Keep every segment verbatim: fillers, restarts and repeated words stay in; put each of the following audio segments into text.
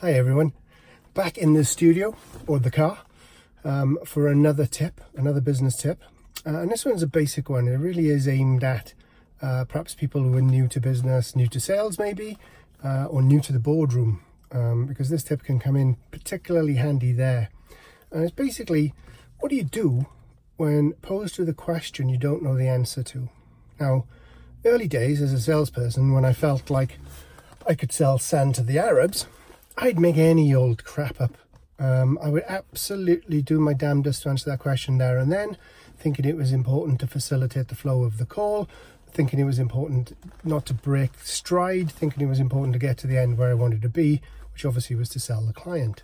Hi everyone, back in the studio or the car um, for another tip, another business tip, uh, and this one's a basic one. It really is aimed at uh, perhaps people who are new to business, new to sales maybe, uh, or new to the boardroom, um, because this tip can come in particularly handy there. And it's basically, what do you do when posed with a question you don't know the answer to? Now, early days as a salesperson, when I felt like I could sell sand to the Arabs, I'd make any old crap up. Um, I would absolutely do my damnedest to answer that question there and then, thinking it was important to facilitate the flow of the call, thinking it was important not to break stride, thinking it was important to get to the end where I wanted to be, which obviously was to sell the client.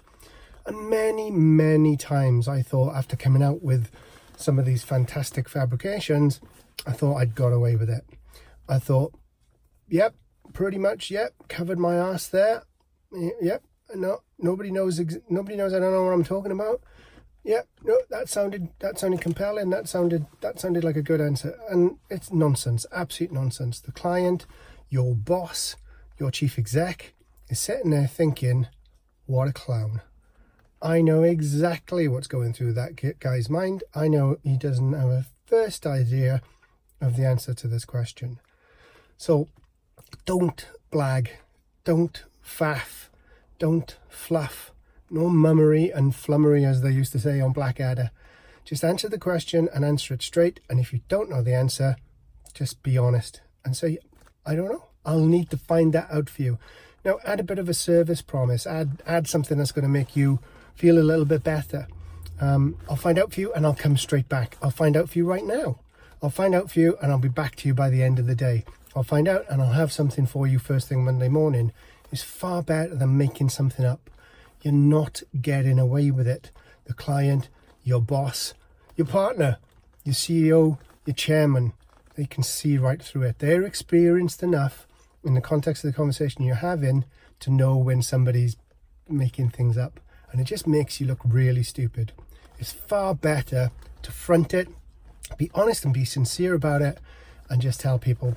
And many, many times I thought, after coming out with some of these fantastic fabrications, I thought I'd got away with it. I thought, yep, pretty much, yep, covered my ass there. Yep, no, nobody knows, nobody knows I don't know what I'm talking about. Yep, no, that sounded, that sounded compelling, that sounded, that sounded like a good answer. And it's nonsense, absolute nonsense. The client, your boss, your chief exec is sitting there thinking, what a clown. I know exactly what's going through that guy's mind. I know he doesn't have a first idea of the answer to this question. So don't blag, don't faff, don't fluff, no mummery and flummery, as they used to say on Blackadder. Just answer the question and answer it straight. And if you don't know the answer, just be honest and say, I don't know, I'll need to find that out for you. Now add a bit of a service promise, add add something that's going to make you feel a little bit better. um I'll find out for you and I'll come straight back. I'll find out for you right now. I'll find out for you and I'll be back to you by the end of the day. I'll find out and I'll have something for you first thing Monday morning. It's far better than making something up. You're not getting away with it. The client, your boss, your partner, your C E O, your chairman, they can see right through it. They're experienced enough in the context of the conversation you're having to know when somebody's making things up. And it just makes you look really stupid. It's far better to front it, be honest and be sincere about it, and just tell people,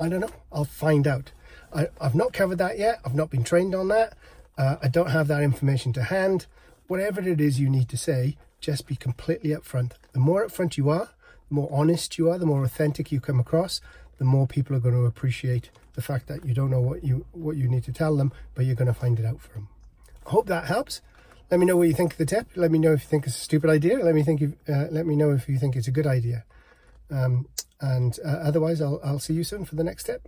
I don't know, I'll find out. I, I've not covered that yet. I've not been trained on that. Uh, I don't have that information to hand. Whatever it is you need to say, just be completely upfront. The more upfront you are, the more honest you are, the more authentic you come across, the more people are going to appreciate the fact that you don't know what you, what you need to tell them, but you're going to find it out for them. I hope that helps. Let me know what you think of the tip. Let me know if you think it's a stupid idea. Let me think. If, uh, let me know if you think it's a good idea. Um, and uh, otherwise, I'll, I'll see you soon for the next tip.